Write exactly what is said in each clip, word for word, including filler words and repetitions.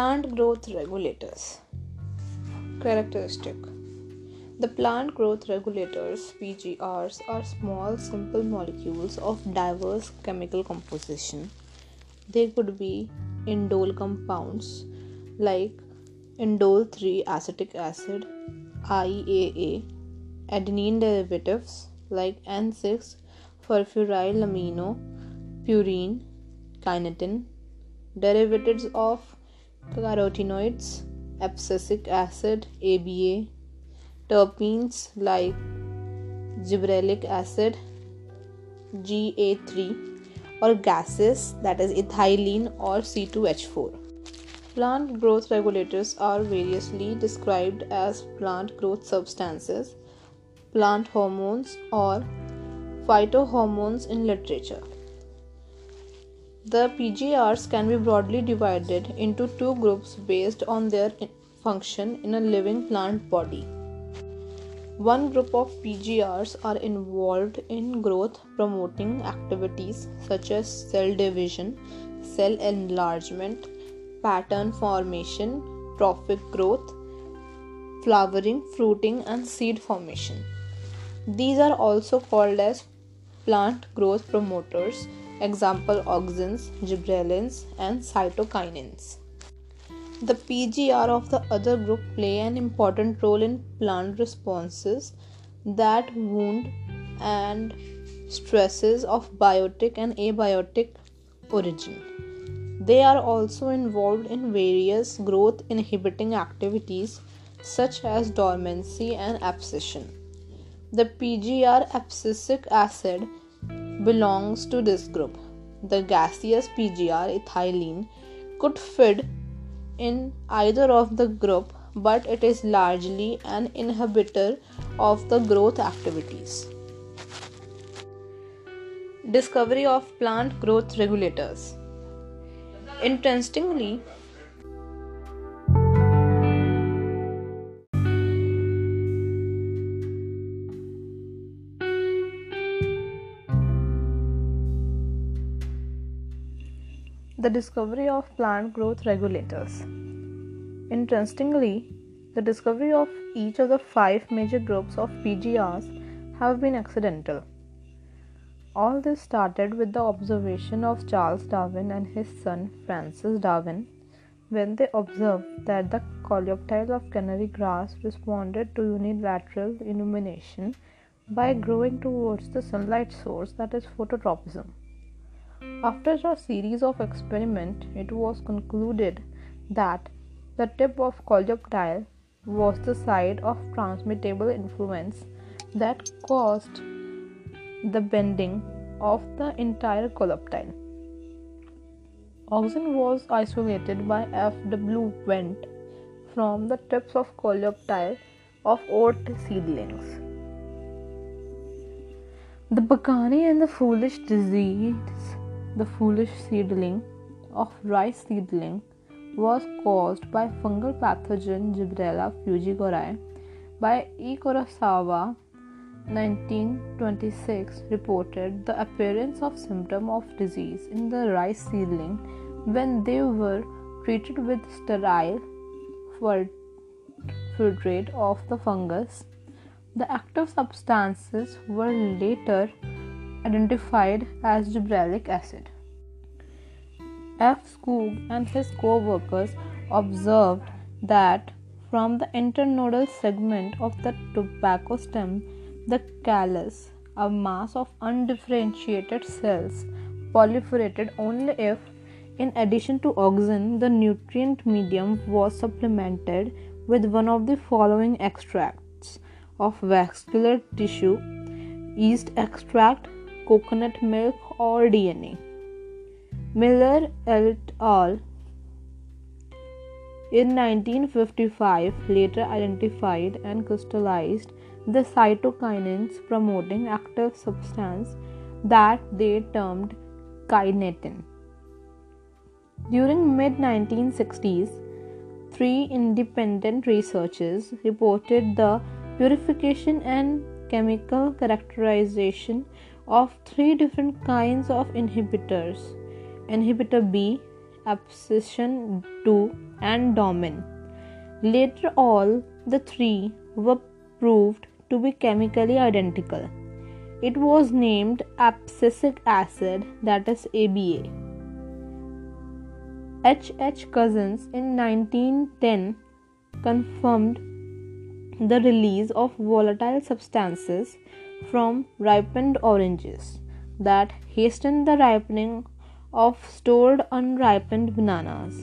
Plant growth regulators. Characteristic. The plant growth regulators, P G Rs, are small, simple molecules of diverse chemical composition. They could be indole compounds like indole three acetic acid, I A A, adenine derivatives like N six furfuryl amino, purine, kinetin, derivatives of carotenoids, abscisic acid, A B A, terpenes like gibberellic acid, G A three, or gases, that is ethylene or C two H four. Plant growth regulators are variously described as plant growth substances, plant hormones, or phytohormones in literature. The P G Rs can be broadly divided into two groups based on their function in a living plant body. One group of P G Rs are involved in growth promoting activities such as cell division, cell enlargement, pattern formation, trophic growth, flowering, fruiting, and seed formation. These are also called as plant growth promoters, example auxins, gibberellins, and cytokinins. The P G R of the other group play an important role in plant responses that wound and stresses of biotic and abiotic origin. They are also involved in various growth inhibiting activities such as dormancy and abscission. The P G R abscisic acid belongs to this group. The gaseous P G R ethylene could fit in either of the group, but it is largely an inhibitor of the growth activities. Discovery of plant growth regulators. Interestingly, The discovery of plant growth regulators. Interestingly, the discovery of each of the five major groups of P G Rs have been accidental. All this started with the observation of Charles Darwin and his son Francis Darwin when they observed that the coleoptile of canary grass responded to unilateral illumination by growing towards the sunlight source, that is phototropism. After a series of experiments, it was concluded that the tip of coleoptile was the site of transmittable influence that caused the bending of the entire coleoptile. Auxin was isolated by F W Wendt from the tips of coleoptile of oat seedlings. The Bucani and the foolish disease The foolish seedling of rice seedling was caused by fungal pathogen Gibberella fujikuroi by E. Kurosawa, nineteen twenty-six, reported the appearance of symptom of disease in the rice seedling when they were treated with sterile filtrate of the fungus. The active substances were later identified as gibberellic acid. F. Skoog and his co-workers observed that from the internodal segment of the tobacco stem, the callus, a mass of undifferentiated cells, proliferated only if, in addition to auxin, the nutrient medium was supplemented with one of the following extracts of vascular tissue: yeast extract, coconut milk, or D N A. Miller et al. in nineteen fifty-five later identified and crystallized the cytokinins promoting active substance that they termed kinetin. During mid nineteen sixties, three independent researchers reported the purification and chemical characterization of three different kinds of inhibitors: inhibitor B, abscission two, and Darwin. Later, all the three were proved to be chemically identical. It was named abscisic acid, that is A B A. H. H. Cousins in nineteen ten confirmed the release of volatile substances from ripened oranges that hastened the ripening of stored unripened bananas.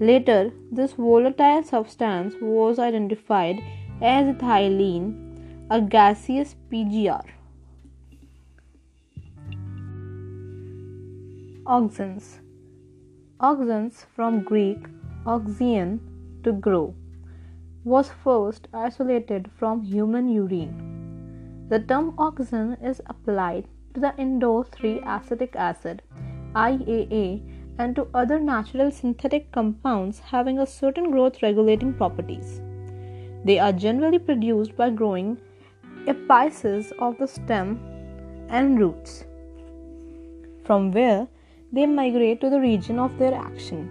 Later, this volatile substance was identified as ethylene, a gaseous P G R. Auxins. Auxins, from Greek auxion, to grow, was first isolated from human urine. The term auxin is applied to the indole three acetic acid, I A A, and to other natural synthetic compounds having a certain growth-regulating properties. They are generally produced by growing apices of the stem and roots, from where they migrate to the region of their action.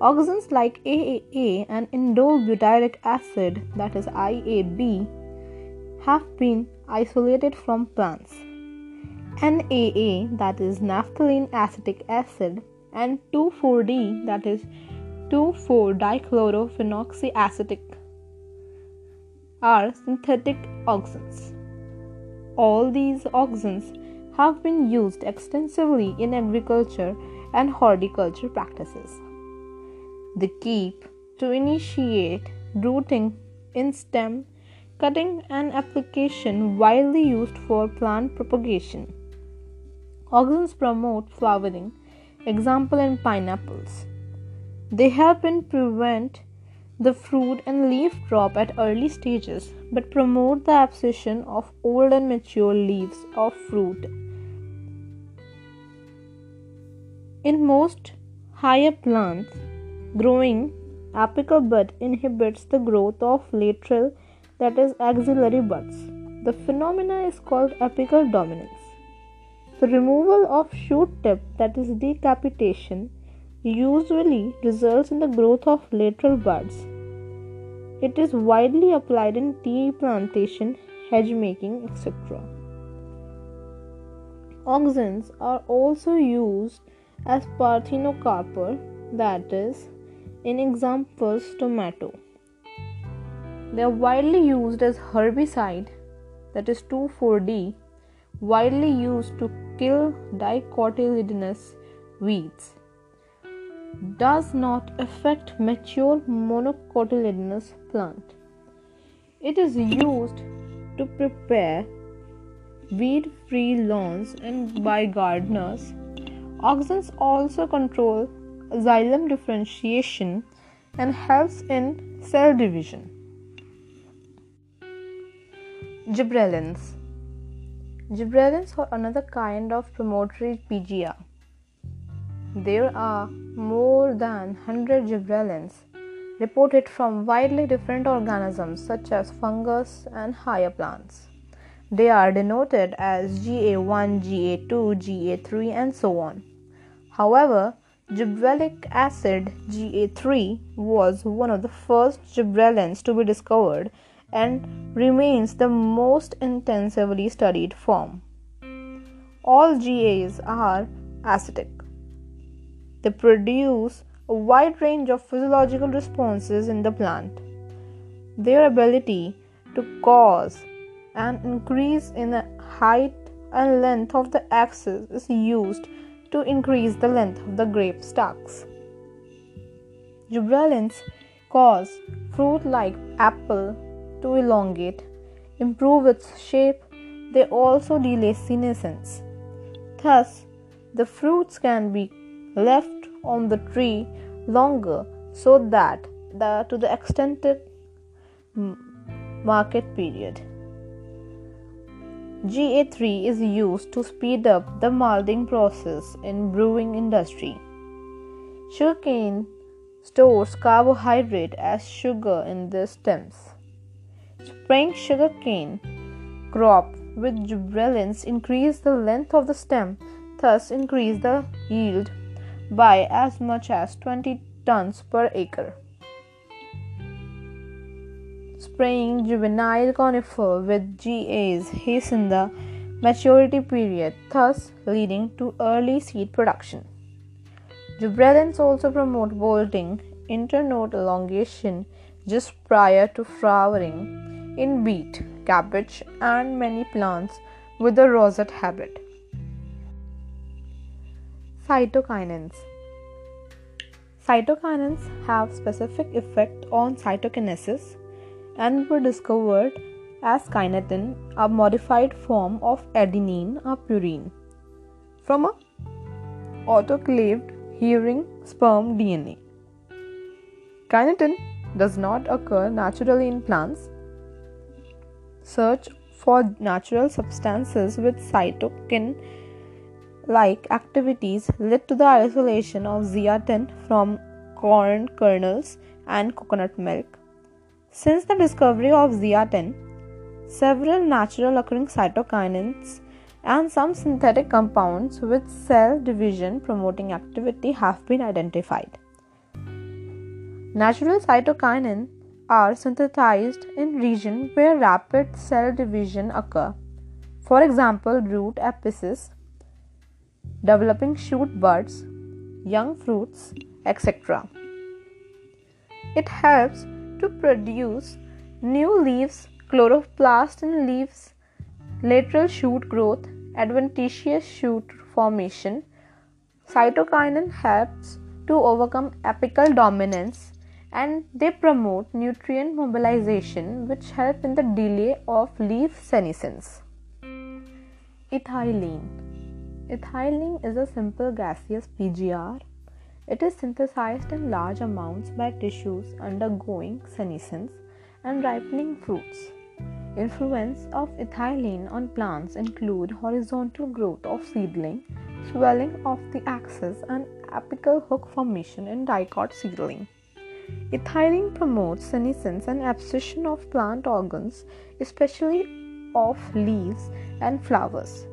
Auxins like A A A and indole butyric acid, that is I A B, have been isolated from plants. N A A, that is naphthalene acetic acid, and two four D, that is two four dichlorophenoxyacetic, are synthetic auxins. All these auxins have been used extensively in agriculture and horticulture practices. They keep to initiate rooting in stem, cutting, and application widely used for plant propagation. Auxins promote flowering, example in pineapples. They help in prevent the fruit and leaf drop at early stages, but promote the abscission of old and mature leaves of fruit. In most higher plants, growing apical bud inhibits the growth of lateral, that is axillary buds. The phenomena is called apical dominance. The removal of shoot tip, that is decapitation, usually results in the growth of lateral buds. It is widely applied in tea plantation, hedge making, et cetera. Auxins are also used as parthenocarpal, that is, in examples, tomato. They are widely used as herbicide, that is two four D, widely used to kill dicotyledonous weeds. Does not affect mature monocotyledonous plant. It is used to prepare weed-free lawns and by gardeners. Auxins also control xylem differentiation and helps in cell division. Gibberellins. Gibberellins are another kind of promotory P G R. There are more than one hundred gibberellins reported from widely different organisms such as fungus and higher plants. They are denoted as G A one, G A two, G A three, and so on. However, gibberellic acid G A three was one of the first gibberellins to be discovered and remains the most intensively studied form. All G As are acetic. They produce a wide range of physiological responses in the plant. Their ability to cause an increase in the height and length of the axis is used to increase the length of the grape stalks. Gibberellins cause fruit like apple to elongate, improve its shape. They also delay senescence. Thus, the fruits can be left on the tree longer, so that the, to the extended market period. G A three is used to speed up the malting process in brewing industry. Sugarcane stores carbohydrate as sugar in the stems. Spraying sugarcane crop with gibberellins increase the length of the stem, thus increase the yield by as much as 20 tons per acre. Spraying juvenile conifer with G As hasten the maturity period, thus leading to early seed production. Gibberellins also promote bolting, internode elongation just prior to flowering in beet, cabbage, and many plants with a rosette habit. Cytokinins. Cytokinins have specific effect on cytokinesis and were discovered as kinetin, a modified form of adenine or purine, from a autoclaved herring sperm D N A. Kinetin does not occur naturally in plants. Search for natural substances with cytokin-like activities led to the isolation of zeaxanthin from corn kernels and coconut milk. Since the discovery of zeaxanthin, several natural occurring cytokinins and some synthetic compounds with cell division promoting activity have been identified. Natural cytokinins are synthesized in regions where rapid cell division occur. For example, root apices, developing shoot buds, young fruits, et cetera. It helps to produce new leaves, chloroplast in leaves, lateral shoot growth, adventitious shoot formation. Cytokinin helps to overcome apical dominance, and they promote nutrient mobilization, which help in the delay of leaf senescence. Ethylene. Ethylene is a simple gaseous P G R. It is synthesized in large amounts by tissues undergoing senescence and ripening fruits. Influence of ethylene on plants include horizontal growth of seedling, swelling of the axis, and apical hook formation in dicot seedling. Ethylene promotes senescence and abscission of plant organs, especially of leaves and flowers.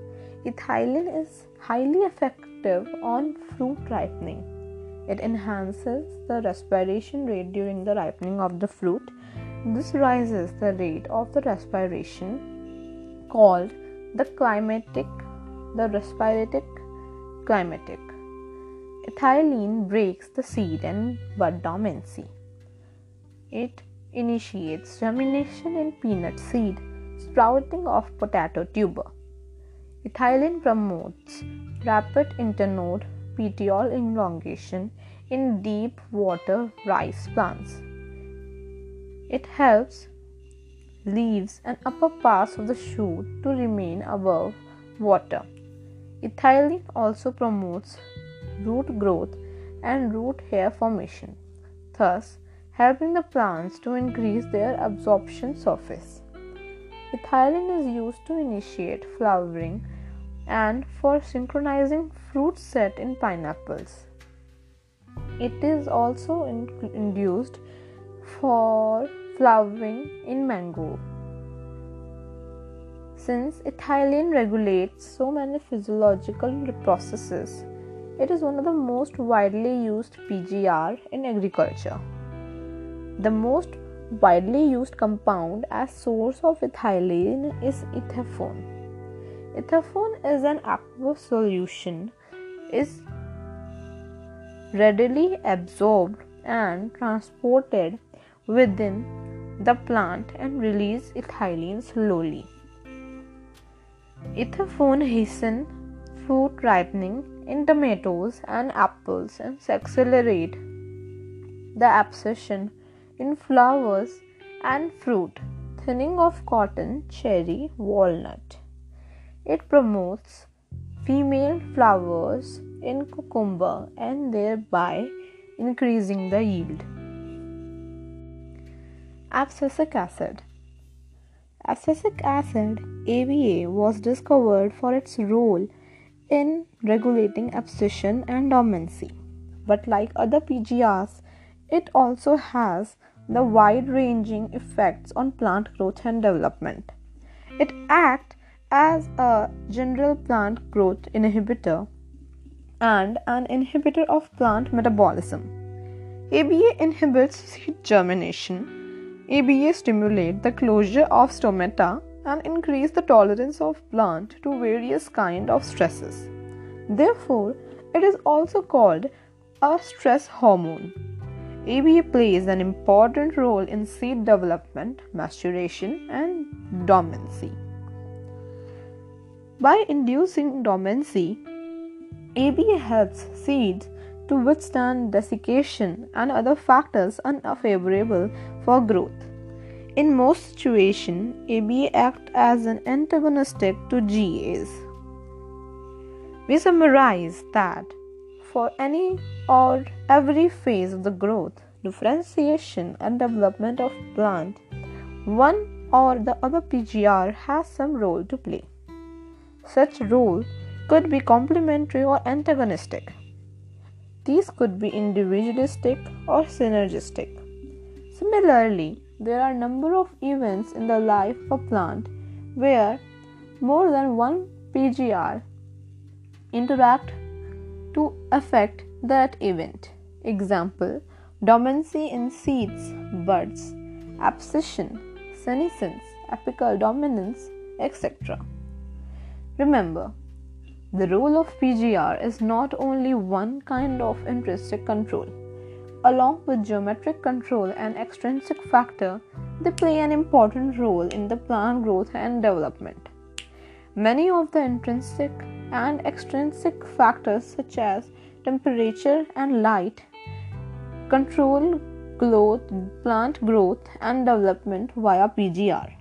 Ethylene is highly effective on fruit ripening. It enhances the respiration rate during the ripening of the fruit. This raises the rate of the respiration, called the climatic, the respiratic climatic. Ethylene breaks the seed and bud dormancy. It initiates germination in peanut seed, sprouting of potato tuber. Ethylene promotes rapid internode petiole elongation in deep water rice plants. It helps leaves and upper parts of the shoot to remain above water. Ethylene also promotes root growth and root hair formation, thus helping the plants to increase their absorption surface. Ethylene is used to initiate flowering and for synchronizing fruit set in pineapples. It is also in- induced for flowering in mango. Since ethylene regulates so many physiological processes, it is one of the most widely used P G R in agriculture. The most widely used compound as source of ethylene is ethafone. Ethafone is an aqueous solution, is readily absorbed and transported within the plant and release ethylene slowly. Ethafone hastens fruit ripening in tomatoes and apples and accelerate the abscission in flowers and fruit, thinning of cotton, cherry, walnut. It promotes female flowers in cucumber and thereby increasing the yield. Abscisic acid. Abscisic acid, A B A, was discovered for its role in regulating abscission and dormancy. But like other P G Rs, it also has the wide-ranging effects on plant growth and development. It acts as a general plant growth inhibitor and an inhibitor of plant metabolism. A B A inhibits seed germination. A B A stimulate the closure of stomata and increase the tolerance of plant to various kind of stresses. Therefore, it is also called a stress hormone. A B A plays an important role in seed development, maturation, and dormancy. By inducing dormancy, A B A helps seeds to withstand desiccation and other factors unfavorable for growth. In most situations, A B A acts as an antagonistic to G As. We summarize that for any or every phase of the growth, differentiation, and development of plant, one or the other P G R has some role to play. Such role could be complementary or antagonistic. These could be individualistic or synergistic. Similarly, there are a number of events in the life of a plant where more than one P G R interact to affect that event. Example, dormancy in seeds, buds, abscission, senescence, apical dominance, et cetera. Remember, the role of P G R is not only one kind of intrinsic control. Along with geometric control and extrinsic factor, they play an important role in the plant growth and development. Many of the intrinsic and extrinsic factors such as temperature and light control plant growth and development via P G R.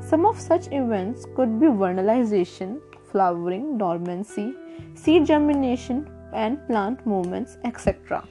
Some of such events could be vernalization, flowering, dormancy, seed germination, and plant movements, et cetera.